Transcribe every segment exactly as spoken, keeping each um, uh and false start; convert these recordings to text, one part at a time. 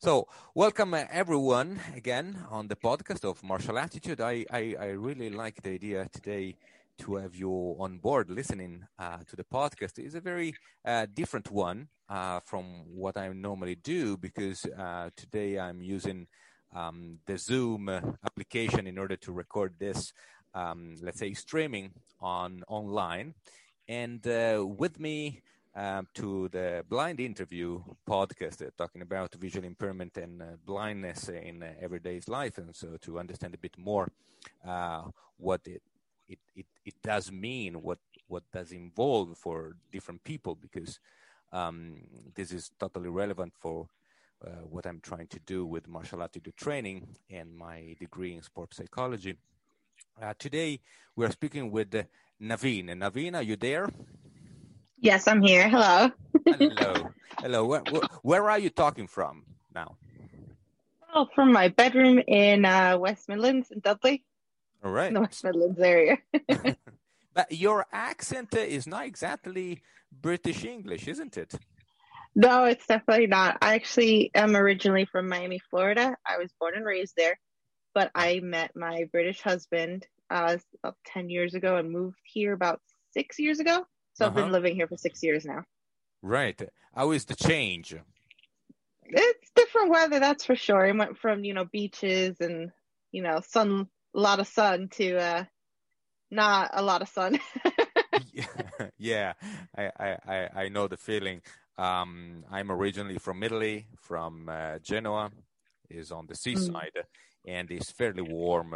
So welcome uh, everyone again on the podcast of Martial Attitude. I, I, I really like the idea today to have you on board listening uh, to the podcast. It's a very uh, different one uh, from what I normally do, because uh, today I'm using um, the Zoom application in order to record this, um, let's say, streaming on online. And uh, with me Um, to the Blind Interview podcast, uh, talking about visual impairment and uh, blindness in uh, everyday life, and so to understand a bit more uh, what it, it it it does mean, what what does involve for different people, because um, this is totally relevant for uh, what I'm trying to do with Martial Attitude training and my degree in sports psychology. Uh, today we are speaking with uh, Naveen. Naveen, are you there? Yes, I'm here. Hello. Hello. Hello. Where, where are you talking from now? Oh, from my bedroom in uh, West Midlands in Dudley. All right. In the West Midlands area. But your accent is not exactly British English, isn't it? No, it's definitely not. I actually am originally from Miami, Florida. I was born and raised there, but I met my British husband uh, about ten years ago and moved here about six years ago. So uh-huh. I've been living here for six years now. Right. How is the change? It's different weather, that's for sure. It went from, you know, beaches and, you know, sun, a lot of sun to uh, not a lot of sun. yeah, yeah. I, I, I know the feeling. Um, I'm originally from Italy, from uh, Genoa, is on the seaside, mm-hmm. and it's fairly warm,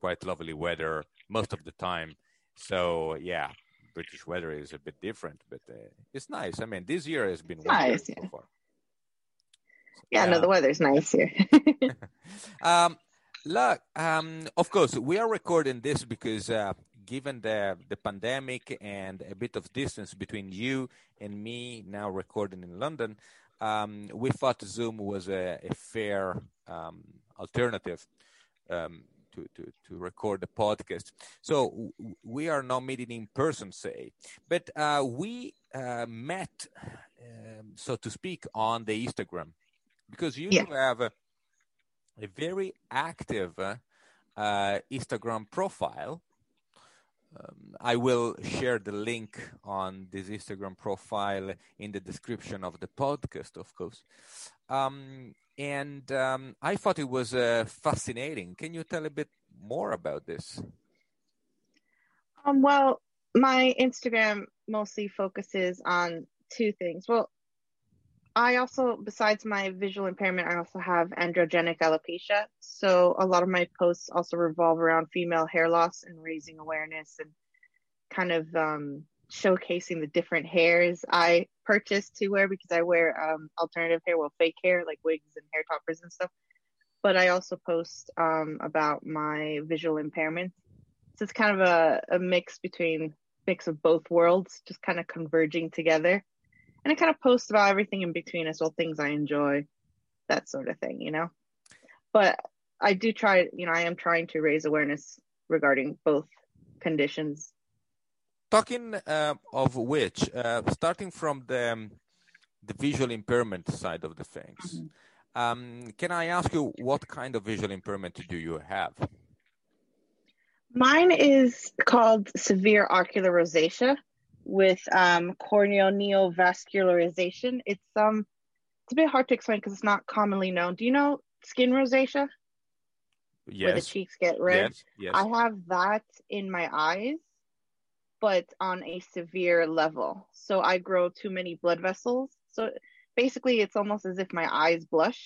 quite lovely weather most of the time. So, yeah. British weather is a bit different, but uh, it's nice. I mean, this year has been nice, yeah. so far. So, yeah, uh, no, the weather's nice here. um, look, um, of course, we are recording this because uh, given the, the pandemic and a bit of distance between you and me now recording in London, um, we thought Zoom was a, a fair um, alternative um To, to, to record the podcast. So w- we are not meeting in person, say, but uh, we uh, met, um, so to speak, on the Instagram, because you yeah. have a, a very active uh, uh, Instagram profile. Um, I will share the link on this Instagram profile in the description of the podcast, of course. Um, And um, I thought it was uh, fascinating. Can you tell a bit more about this? Um, well, my Instagram mostly focuses on two things. Well, I also, besides my visual impairment, I also have androgenic alopecia. So a lot of my posts also revolve around female hair loss and raising awareness and kind of um, showcasing the different hairs I purchase to wear, because I wear um alternative hair, well, fake hair, like wigs and hair toppers and stuff. But I also post um about my visual impairment, so it's kind of a, a mix between mix of both worlds, just kind of converging together. And I kind of post about everything in between as well, things I enjoy, that sort of thing, you know. But I do try, you know, I am trying to raise awareness regarding both conditions. Talking uh, of which, uh, starting from the, um, the visual impairment side of the things, mm-hmm. um, can I ask you what kind of visual impairment do you have? Mine is called severe ocular rosacea with um, corneal neovascularization. It's um, it's a bit hard to explain because it's not commonly known. Do you know skin rosacea? Yes. Where the cheeks get red? Yes, yes. I have that in my eyes, but on a severe level. So I grow too many blood vessels. So basically it's almost as if my eyes blush.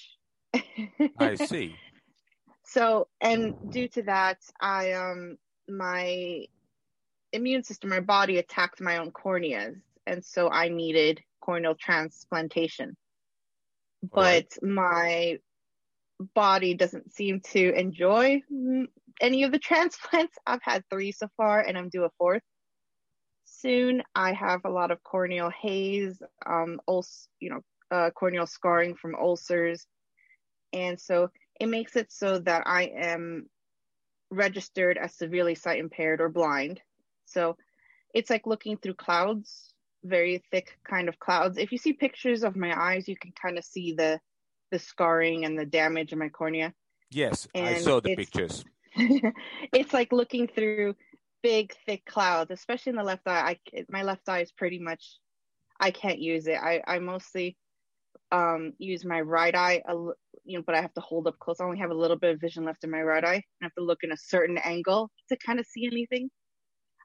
I see. So, and due to that, I, um, my immune system, my body attacked my own corneas. And so I needed corneal transplantation, but right. my body doesn't seem to enjoy any of the transplants. I've had three so far and I'm due a fourth soon. I have a lot of corneal haze, um, uls- you know, uh, corneal scarring from ulcers. And so it makes it so that I am registered as severely sight impaired or blind. So it's like looking through clouds, very thick kind of clouds. If you see pictures of my eyes, you can kind of see the the scarring and the damage in my cornea. Yes, and I saw the pictures. It's like looking through big, thick clouds, especially in the left eye. I, my left eye is pretty much, I can't use it. I, I mostly um, use my right eye, you know, but I have to hold up close. I only have a little bit of vision left in my right eye. I have to look in a certain angle to kind of see anything.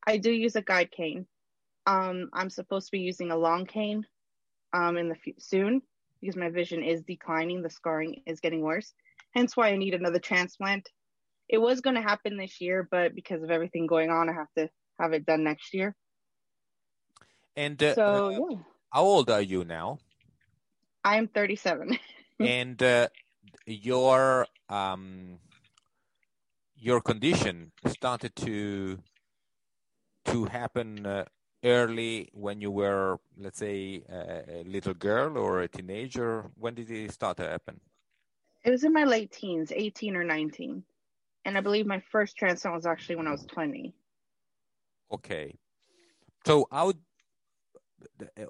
I do use a guide cane. Um, I'm supposed to be using a long cane um, in the f- soon because my vision is declining. The scarring is getting worse. Hence why I need another transplant. It was going to happen this year, but because of everything going on, I have to have it done next year. And uh, so, uh, yeah. How old are you now? I'm thirty-seven. And uh, your um, your condition started to to happen uh, early when you were, let's say, a, a little girl or a teenager. When did it start to happen? It was in my late teens, eighteen or nineteen. And I believe my first transplant was actually when I was twenty. Okay. So I would,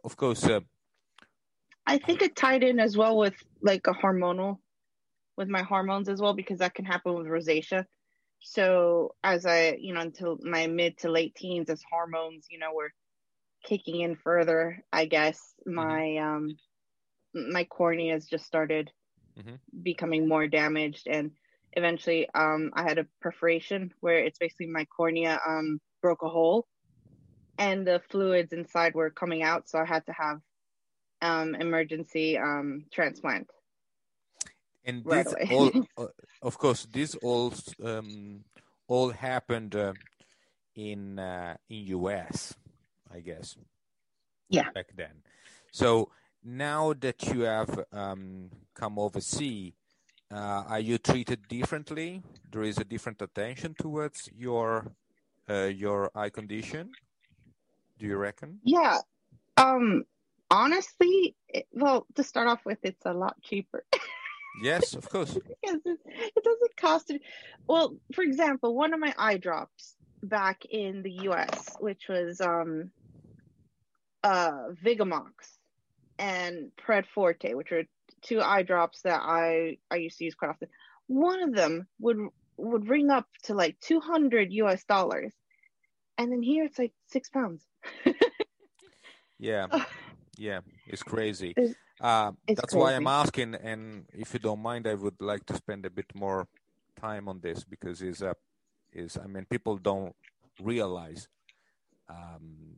of course. Uh, I think it tied in as well with like a hormonal, with my hormones as well, because that can happen with rosacea. So as I, you know, until my mid to late teens, as hormones, you know, were kicking in further, I guess my, um, my corneas just started mm-hmm. becoming more damaged, and eventually um, I had a perforation where it's basically my cornea um, broke a hole and the fluids inside were coming out. So I had to have um, emergency um, transplant. And right this all, uh, of course, this all um, all happened uh, in uh, in U S, I guess. Yeah. Back then. So now that you have um, come overseas, Uh, are you treated differently? There is a different attention towards your uh, your eye condition, do you reckon? Yeah. Um, honestly, it, well, to start off with, it's a lot cheaper. Yes, of course. Because it, it doesn't cost it. Well, for example, one of my eye drops back in the U S, which was um, uh, Vigamox and Pred Forte, which are two eye drops that I, I used to use quite often. One of them would would ring up to like two hundred U S dollars. And then here it's like six pounds. Yeah. Yeah. It's crazy. It's, uh, it's that's crazy. Why I'm asking. And if you don't mind, I would like to spend a bit more time on this because it's, uh, it's I mean, people don't realize um,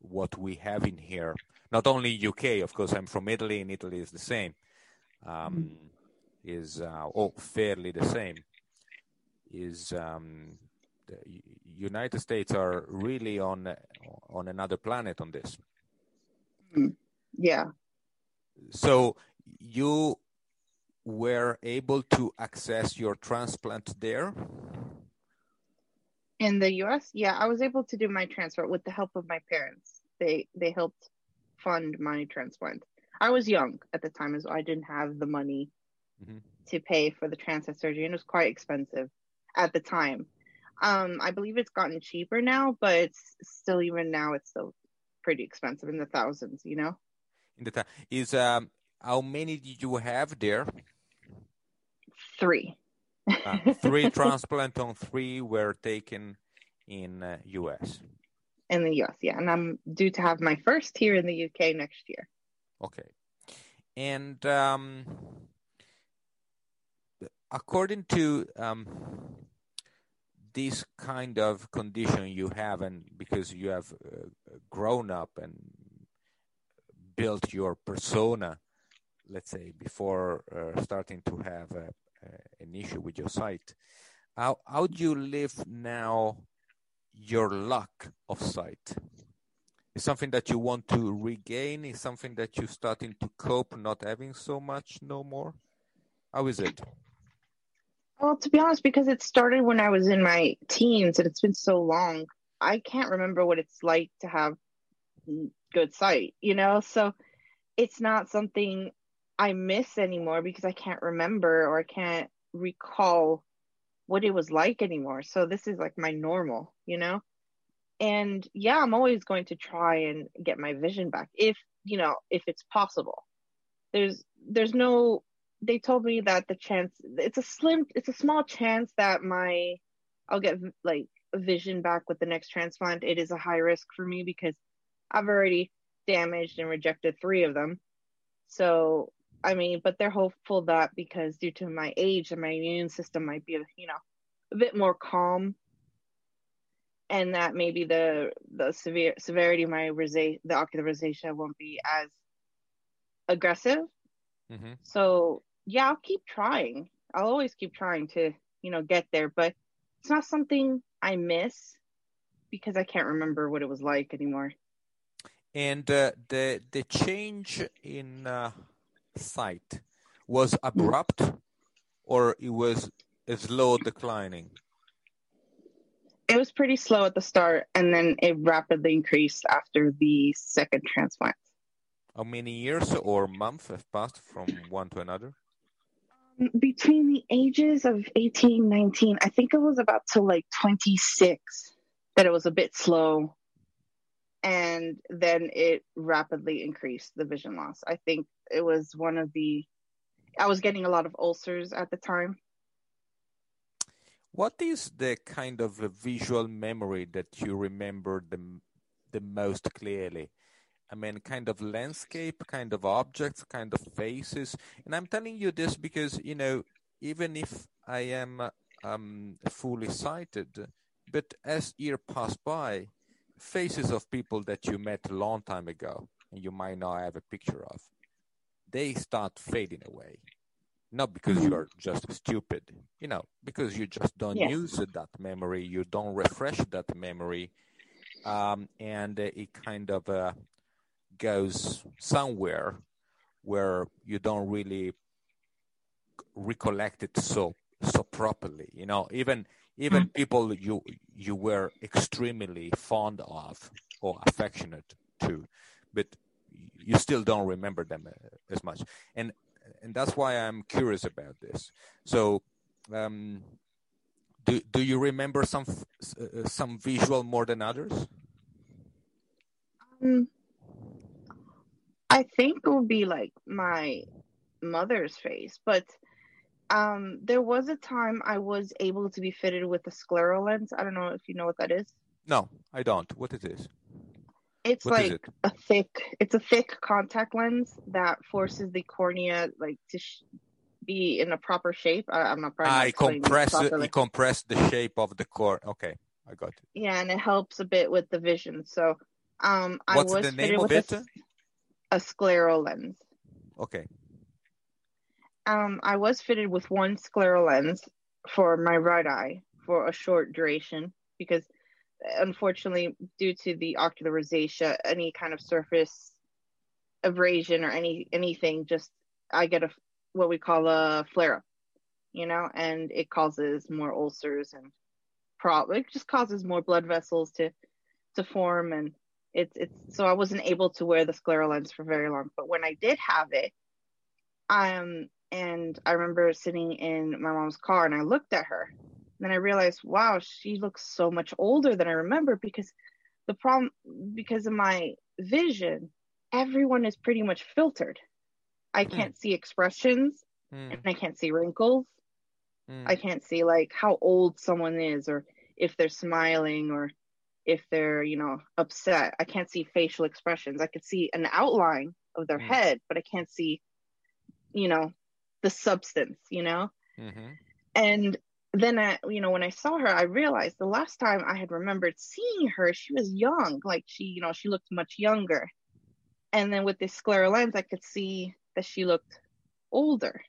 what we have in here. Not only U K, of course, I'm from Italy and Italy is the same. Um, is uh, oh, fairly the same. Is um, the United States are really on on another planet on this? Yeah. So you were able to access your transplant there in the U S? Yeah, I was able to do my transplant with the help of my parents. They they helped fund my transplant. I was young at the time, as I didn't have the money mm-hmm. to pay for the transplant surgery, and it was quite expensive at the time. Um, I believe it's gotten cheaper now, but it's still, even now, it's still pretty expensive, in the thousands, you know? In the th- is um, how many did you have there? Three. Uh, three transplants on three were taken in uh, U S In the U S, yeah. And I'm due to have my first here in the U K next year. Okay. And um, according to um, this kind of condition you have, and because you have uh, grown up and built your persona, let's say, before uh, starting to have a, a, an issue with your sight, how, how do you live now? Your lack of sight is something that you want to regain, is something that you're starting to cope not having so much no more. How is it? Well, to be honest, because it started when I was in my teens and it's been so long, I can't remember what it's like to have good sight, you know? So it's not something I miss anymore because I can't remember or I can't recall what it was like anymore. So this is like my normal, you know? And yeah, I'm always going to try and get my vision back if, you know, if it's possible. There's, there's no they told me that the chance, it's a slim, it's a small chance that my, I'll get like vision back with the next transplant. It is a high risk for me because I've already damaged and rejected three of them. So, I mean, but they're hopeful that because due to my age and my immune system might be, you know, a bit more calm, and that maybe the the severe severity of my rosacea, the ocular rosacea, won't be as aggressive. Mm-hmm. So yeah, I'll keep trying. I'll always keep trying to, you know, get there, but it's not something I miss because I can't remember what it was like anymore. And uh, the the change in uh, sight was abrupt, or it was a slow declining? It was pretty slow at the start, and then it rapidly increased after the second transplant. How many years or months have passed from one to another? Between the ages of eighteen, nineteen, I think it was about to like twenty-six that it was a bit slow. And then it rapidly increased, the vision loss. I think it was one of the, I was getting a lot of ulcers at the time. What is the kind of visual memory that you remember the, the most clearly? I mean, kind of landscape, kind of objects, kind of faces. And I'm telling you this because, you know, even if I am um, fully sighted, but as years pass by, faces of people that you met a long time ago and you might not have a picture of, they start fading away. Not because you are just stupid, you know, because you just don't yes. use that memory. You don't refresh that memory. Um, and it kind of... Uh, goes somewhere where you don't really recollect it so so properly, you know, even even mm-hmm. people you you were extremely fond of or affectionate to, but you still don't remember them as much, and and that's why I'm curious about this. So um do do you remember some uh, some visual more than others? um I think it would be like my mother's face, but um, there was a time I was able to be fitted with a scleral lens. I don't know if you know what that is. No, I don't. What it is? It's what like is it? a thick, it's a thick contact lens that forces the cornea like to sh- be in a proper shape. I, I'm not probably. I compress it. It compress the shape of the cornea. Okay, I got it. Yeah, and it helps a bit with the vision. So um, I What's was the name fitted of with it? A, A scleral lens. Okay. Um, I was fitted with one scleral lens for my right eye for a short duration because, unfortunately, due to the ocular rosacea, any kind of surface abrasion or any anything, just I get a what we call a flare up, you know, and it causes more ulcers and probably it just causes more blood vessels to to form and. It's it's so I wasn't able to wear the scleral lens for very long, but when I did have it, um, and I remember sitting in my mom's car and I looked at her, and then I realized, wow, she looks so much older than I remember because the problem because of my vision, everyone is pretty much filtered. I can't mm. see expressions, mm. and I can't see wrinkles. Mm. I can't see like how old someone is, or if they're smiling, or if they're, you know, upset. I can't see facial expressions. I could see an outline of their mm. head, but I can't see, you know, the substance, you know? Mm-hmm. And then, I, you know, when I saw her, I realized the last time I had remembered seeing her, she was young. Like she, you know, she looked much younger. And then with this scleral lens, I could see that she looked older.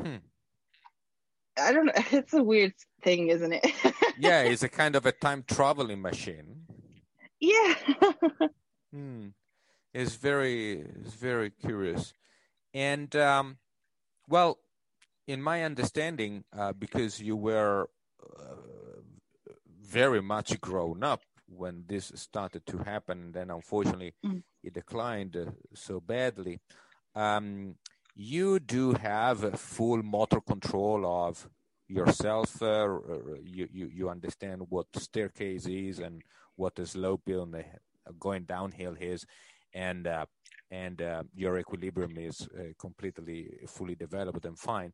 Hmm. I don't know. It's a weird thing, isn't it? Yeah, it's a kind of a time traveling machine. Yeah. hmm. It's very, it's very curious. And, um, well, in my understanding, uh, because you were uh, very much grown up when this started to happen, and then unfortunately mm. it declined uh, so badly. Um, you do have a full motor control of yourself. Uh, you, you, you understand what staircase is and what a slope hill and going downhill is, and uh, and uh, your equilibrium is uh, completely, fully developed and fine.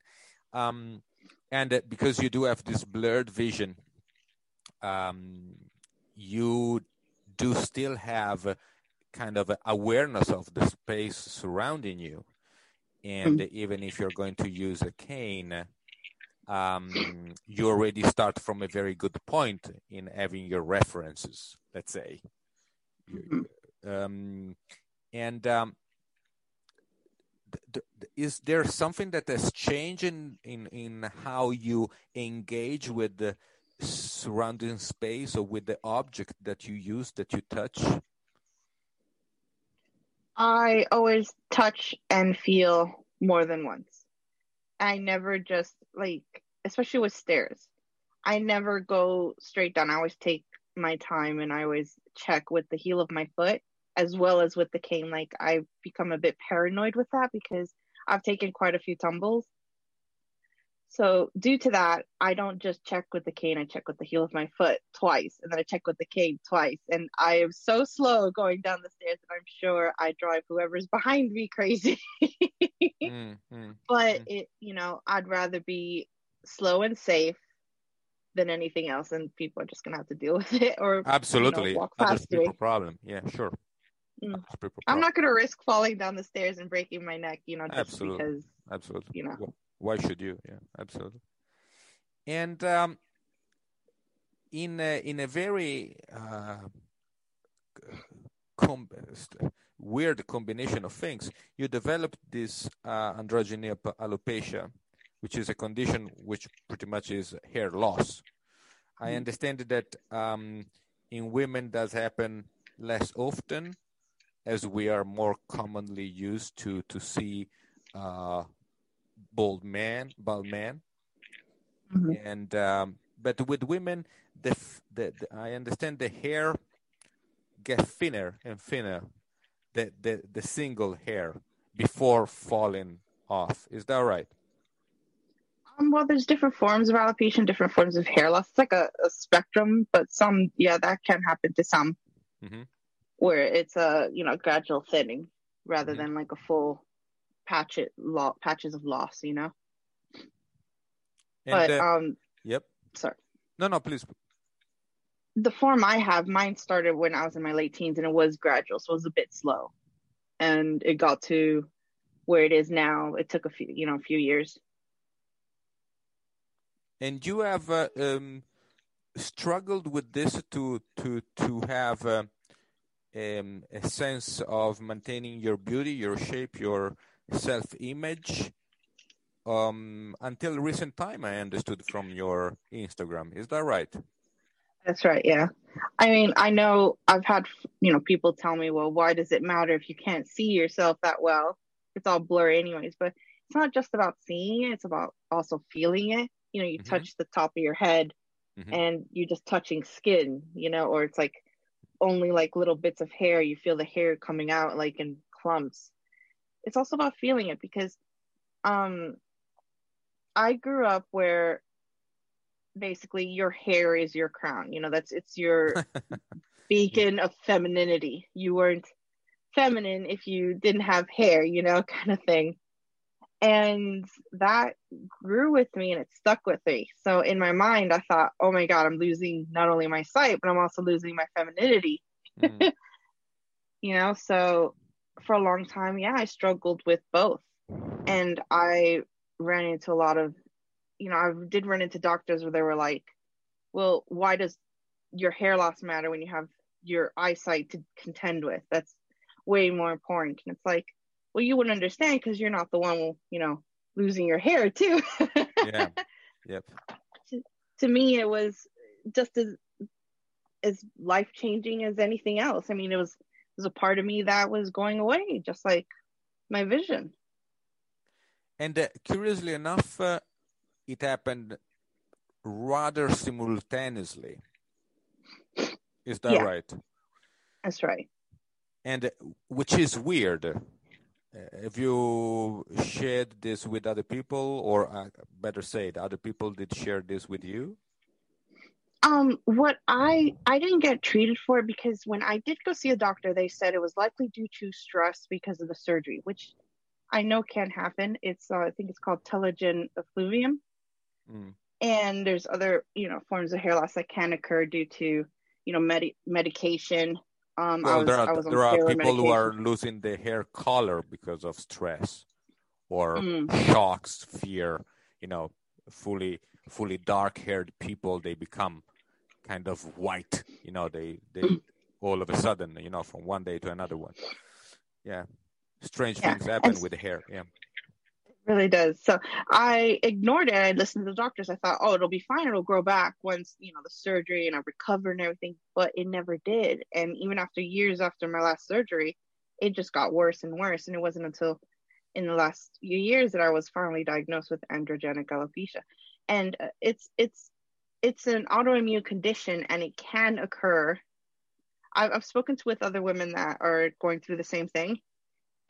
Um, and because you do have this blurred vision, um, you do still have kind of awareness of the space surrounding you. And even if you're going to use a cane, um, you already start from a very good point in having your references, let's say. Um, and um, th- th- is there something that has changed in, in, in how you engage with the surrounding space or with the object that you use, that you touch? I always touch and feel more than once. I never just, like, especially with stairs, I never go straight down. I always take my time and I always check with the heel of my foot as well as with the cane. Like, I've become a bit paranoid with that because I've taken quite a few tumbles. So due to that, I don't just check with the cane. I check with the heel of my foot twice, and then I check with the cane twice. And I am so slow going down the stairs that I'm sure I drive whoever's behind me crazy. mm, mm, but, mm. It, you know, I'd rather be slow and safe than anything else. And people are just going to have to deal with it or absolutely you know, walk past me. Problem. Yeah, sure. Mm. I'm not going to risk falling down the stairs and breaking my neck, you know, just absolutely. because, absolutely. you know. Well, why should you? Yeah, absolutely. And um, in a, in a very uh, com- weird combination of things, you developed this uh, androgenic alopecia, which is a condition which pretty much is hair loss. Mm-hmm. I understand that um, in women does happen less often, as we are more commonly used to to see. Uh, bald man, bald man, mm-hmm. and um, but with women, the, f- the, the I understand the hair gets thinner and thinner, the, the the single hair before falling off. Is that right? Um, well, there's different forms of alopecia, different forms of hair loss. It's like a, a spectrum, but some, yeah, that can happen to some, mm-hmm. where it's a you know gradual thinning rather mm-hmm. than like a full. Patch it, lo- patches of loss, you know. And, but uh, um, yep. Sorry. No, no, please. The form I have, mine started when I was in my late teens, and it was gradual, so it was a bit slow, and it got to where it is now. It took a few, you know, a few years. And you have uh, um, struggled with this to to to have uh, um, a sense of maintaining your beauty, your shape, your self-image um, until recent time, I understood from your Instagram. Is that right? That's right, yeah. I mean, I know I've had, you know, people tell me, well, why does it matter if you can't see yourself that well? It's all blurry anyways. But it's not just about seeing it. It's about also feeling it. You know, you mm-hmm. touch the top of your head mm-hmm. and you're just touching skin, you know, or it's like only like little bits of hair. You feel the hair coming out like in clumps. It's also about feeling it because um, I grew up where basically your hair is your crown. You know, that's it's your beacon of femininity. You weren't feminine if you didn't have hair, you know, kind of thing. And that grew with me and it stuck with me. So in my mind, I thought, oh, my God, I'm losing not only my sight, but I'm also losing my femininity. Mm. You know, so for a long time, yeah, I struggled with both. And I ran into a lot of, you know, I did run into doctors where they were like, well, why does your hair loss matter when you have your eyesight to contend with? That's way more important. And it's like, well, you wouldn't understand because you're not the one, you know, losing your hair too. Yeah. Yep. To, to me, it was just as, as life-changing as anything else. I mean, it was There's a part of me that was going away, just like my vision. And uh, curiously enough, uh, it happened rather simultaneously. Is that yeah. right? That's right. And uh, which is weird. Uh, have you shared this with other people, or uh, better said, other people did share this with you? Um, what I, I didn't get treated for it because when I did go see a doctor, they said it was likely due to stress because of the surgery, which I know can happen. It's, uh, I think it's called telogen effluvium. Mm. And there's other, you know, forms of hair loss that can occur due to, you know, med- medication. Um, well, I was, there are, I was on there are people medication. who are losing their hair color because of stress or mm. shocks, fear, you know, fully, fully dark haired people, they become kind of white, you know, they, they all of a sudden, you know, from one day to another one. Yeah. Strange yeah. things happen and with the hair. Yeah. It really does. So I ignored it. I listened to the doctors. I thought, oh, it'll be fine. It'll grow back once, you know, the surgery and I recover and everything, but it never did. And even after years after my last surgery, it just got worse and worse. And it wasn't until in the last few years that I was finally diagnosed with androgenic alopecia. And it's, it's, it's an autoimmune condition and it can occur. I've, I've spoken to with other women that are going through the same thing.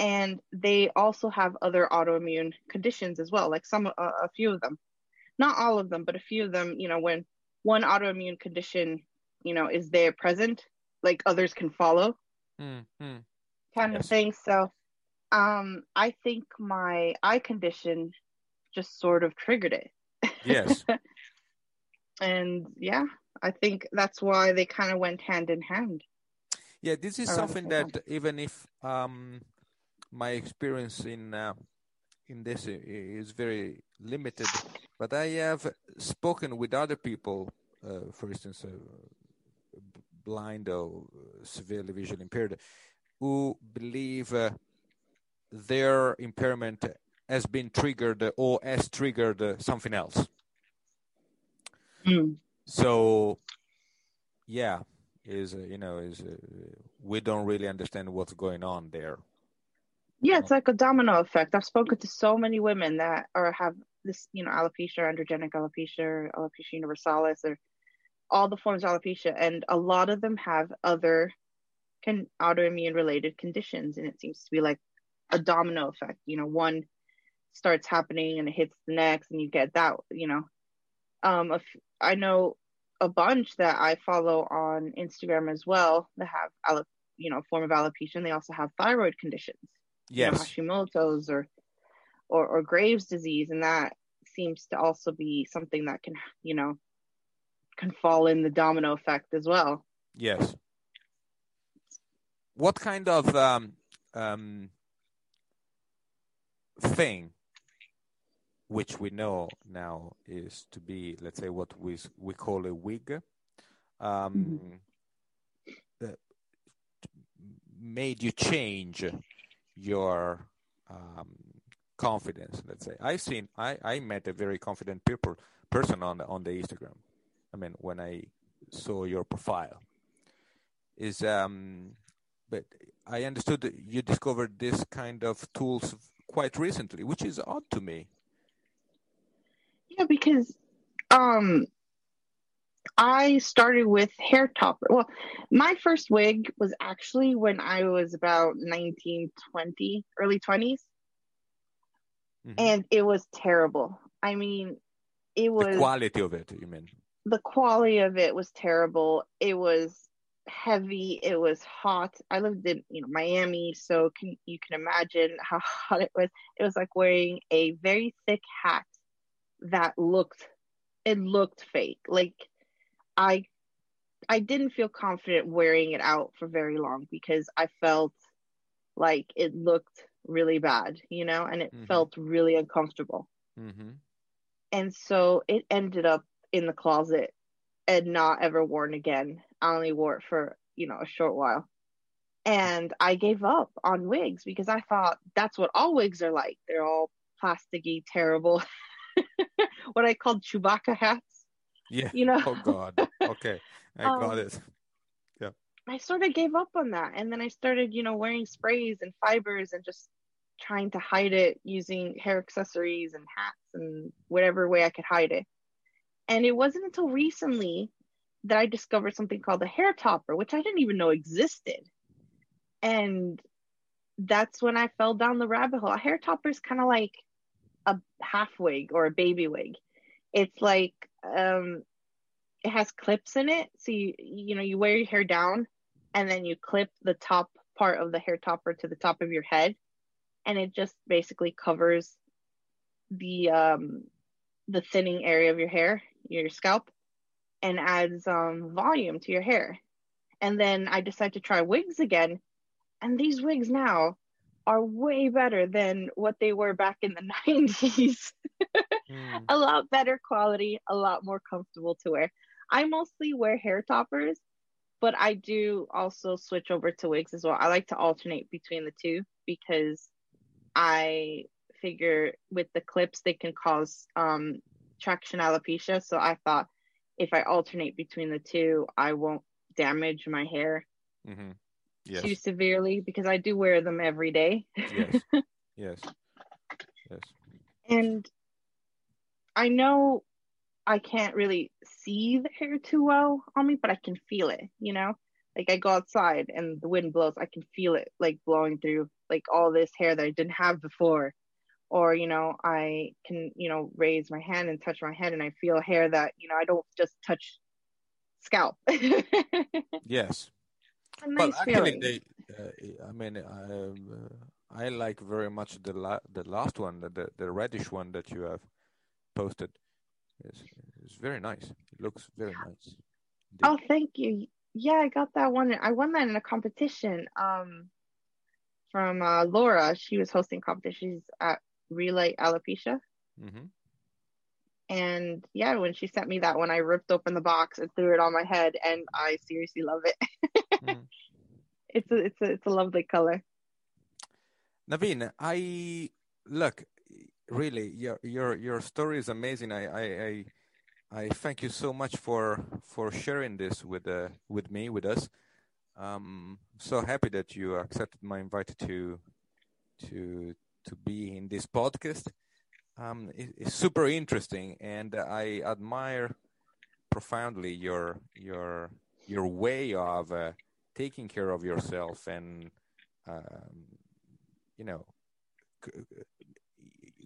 And they also have other autoimmune conditions as well, like some, uh, a few of them, not all of them, but a few of them, you know, when one autoimmune condition, you know, is there present, like others can follow mm-hmm. kind yes. of thing. So um, I think my eye condition just sort of triggered it. Yes. And yeah, I think that's why they kind of went hand in hand. Yeah, this is something that hand. even if... Um... my experience in uh, in this is very limited, but I have spoken with other people, uh, for instance, uh, blind or severely visually impaired, who believe uh, their impairment has been triggered or has triggered uh, something else. Mm. So, yeah, is uh, you know is uh, we don't really understand what's going on there. Yeah, it's like a domino effect. I've spoken to so many women that are have this, you know, alopecia, androgenic alopecia, or alopecia universalis, or all the forms of alopecia, and a lot of them have other can autoimmune-related conditions, and it seems to be like a domino effect. You know, one starts happening and it hits the next, and you get that. You know, um, if, I know a bunch that I follow on Instagram as well that have, you know, a form of alopecia, and they also have thyroid conditions. Yes, you know, Hashimoto's or, or or Graves' disease, and that seems to also be something that can, you know, can fall in the domino effect as well. Yes. What kind of um, um, thing, which we know now is to be, let's say, what we we call a wig, um, mm-hmm. uh, made you change your um, confidence, let's say? I've seen, I, I met a very confident people, person on the, on the Instagram. I mean, when I saw your profile, is um, but I understood that you discovered this kind of tools quite recently, which is odd to me. Yeah, because um, I started with hair topper. Well, my first wig was actually when I was about nineteen, twenty, early twenties. Mm-hmm. And it was terrible. I mean, it was... The quality of it, you mean? The quality of it was terrible. It was heavy. It was hot. I lived in, you know, Miami, so can, you can imagine how hot it was. It was like wearing a very thick hat that looked... It looked fake. Like... I I didn't feel confident wearing it out for very long because I felt like it looked really bad, you know, and it mm-hmm. felt really uncomfortable. Mm-hmm. And so it ended up in the closet and not ever worn again. I only wore it for, you know, a short while. And I gave up on wigs because I thought that's what all wigs are like. They're all plasticky, terrible, what I called Chewbacca hats. Yeah. You know? Oh, God. Okay. I um, got it. Yeah. I sort of gave up on that. And then I started, you know, wearing sprays and fibers and just trying to hide it using hair accessories and hats and whatever way I could hide it. And it wasn't until recently that I discovered something called a hair topper, which I didn't even know existed. And that's when I fell down the rabbit hole. A hair topper is kind of like a half wig or a baby wig. It's like, um it has clips in it. So, you, you know, you wear your hair down and then you clip the top part of the hair topper to the top of your head. And it just basically covers the um, the thinning area of your hair, your scalp, and adds um, volume to your hair. And then I decided to try wigs again. And these wigs now are way better than what they were back in the nineties. Mm. A lot better quality, a lot more comfortable to wear. I mostly wear hair toppers, but I do also switch over to wigs as well. I like to alternate between the two because I figure with the clips, they can cause um, traction alopecia. So I thought if I alternate between the two, I won't damage my hair mm-hmm. yes. too severely, because I do wear them every day. Yes, yes, yes. And I know I can't really see the hair too well on me, but I can feel it, you know? Like I go outside and the wind blows, I can feel it like blowing through like all this hair that I didn't have before. Or, you know, I can, you know, raise my hand and touch my head and I feel hair that, you know, I don't just touch scalp. Yes. A nice but actually, they, uh, I mean, I, uh, I like very much the, la the last one, the, the reddish one that you have posted. It's, it's very nice. It looks very nice. Indeed. Oh, thank you. Yeah, I got that one. I won that in a competition um, from uh, Laura. She was hosting competitions at Relay Alopecia. Mm-hmm. And yeah, when she sent me that one, I ripped open the box and threw it on my head, and I seriously love it. Mm-hmm. It's a, it's a, it's a lovely color. Naveen, I look really your your your story is amazing. I I I, I thank you so much for for sharing this with uh, with me with us. Um, so happy that you accepted my invite to to to be in this podcast. Um, it, it's super interesting, and I admire profoundly your your your way of uh, taking care of yourself, and um, you know,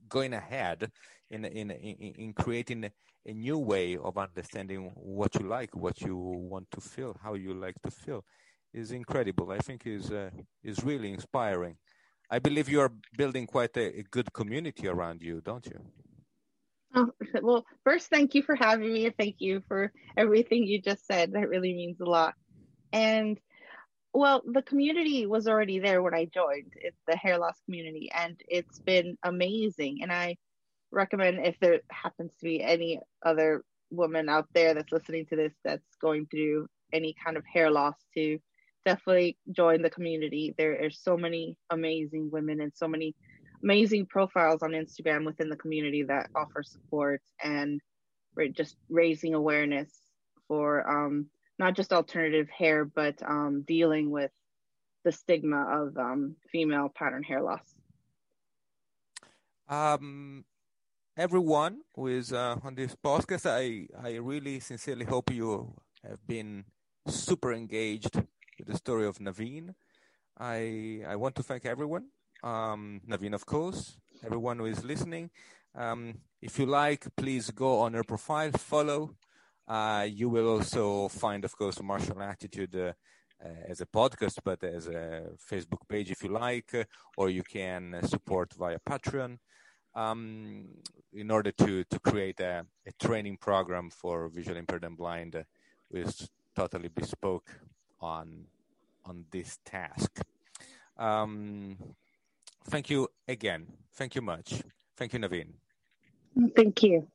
going ahead in in in, in creating a, a new way of understanding what you like, what you want to feel, how you like to feel, is incredible. I think is uh, is really inspiring. I believe you are building quite a, a good community around you, don't you? Oh, well, first, thank you for having me. Thank you for everything you just said. That really means a lot. And, well, the community was already there when I joined. It's the hair loss community, and it's been amazing. And I recommend, if there happens to be any other woman out there that's listening to this that's going through any kind of hair loss, to definitely join the community. There are so many amazing women and so many amazing profiles on Instagram within the community that offer support and just raising awareness for um, not just alternative hair, but um, dealing with the stigma of um, female pattern hair loss. Um, everyone who is uh, on this podcast, I, I really sincerely hope you have been super engaged with the story of Naveen. I I want to thank everyone. Um, Naveen, of course, everyone who is listening. Um, if you like, please go on her profile, follow. Uh, you will also find, of course, Martial Attitude uh, uh, as a podcast, but as a Facebook page if you like, uh, or you can support via Patreon um, in order to, to create a, a training program for visually impaired and blind uh, which is totally bespoke on on this task. Um thank you again. Thank you much. Thank you, Naveen. Thank you.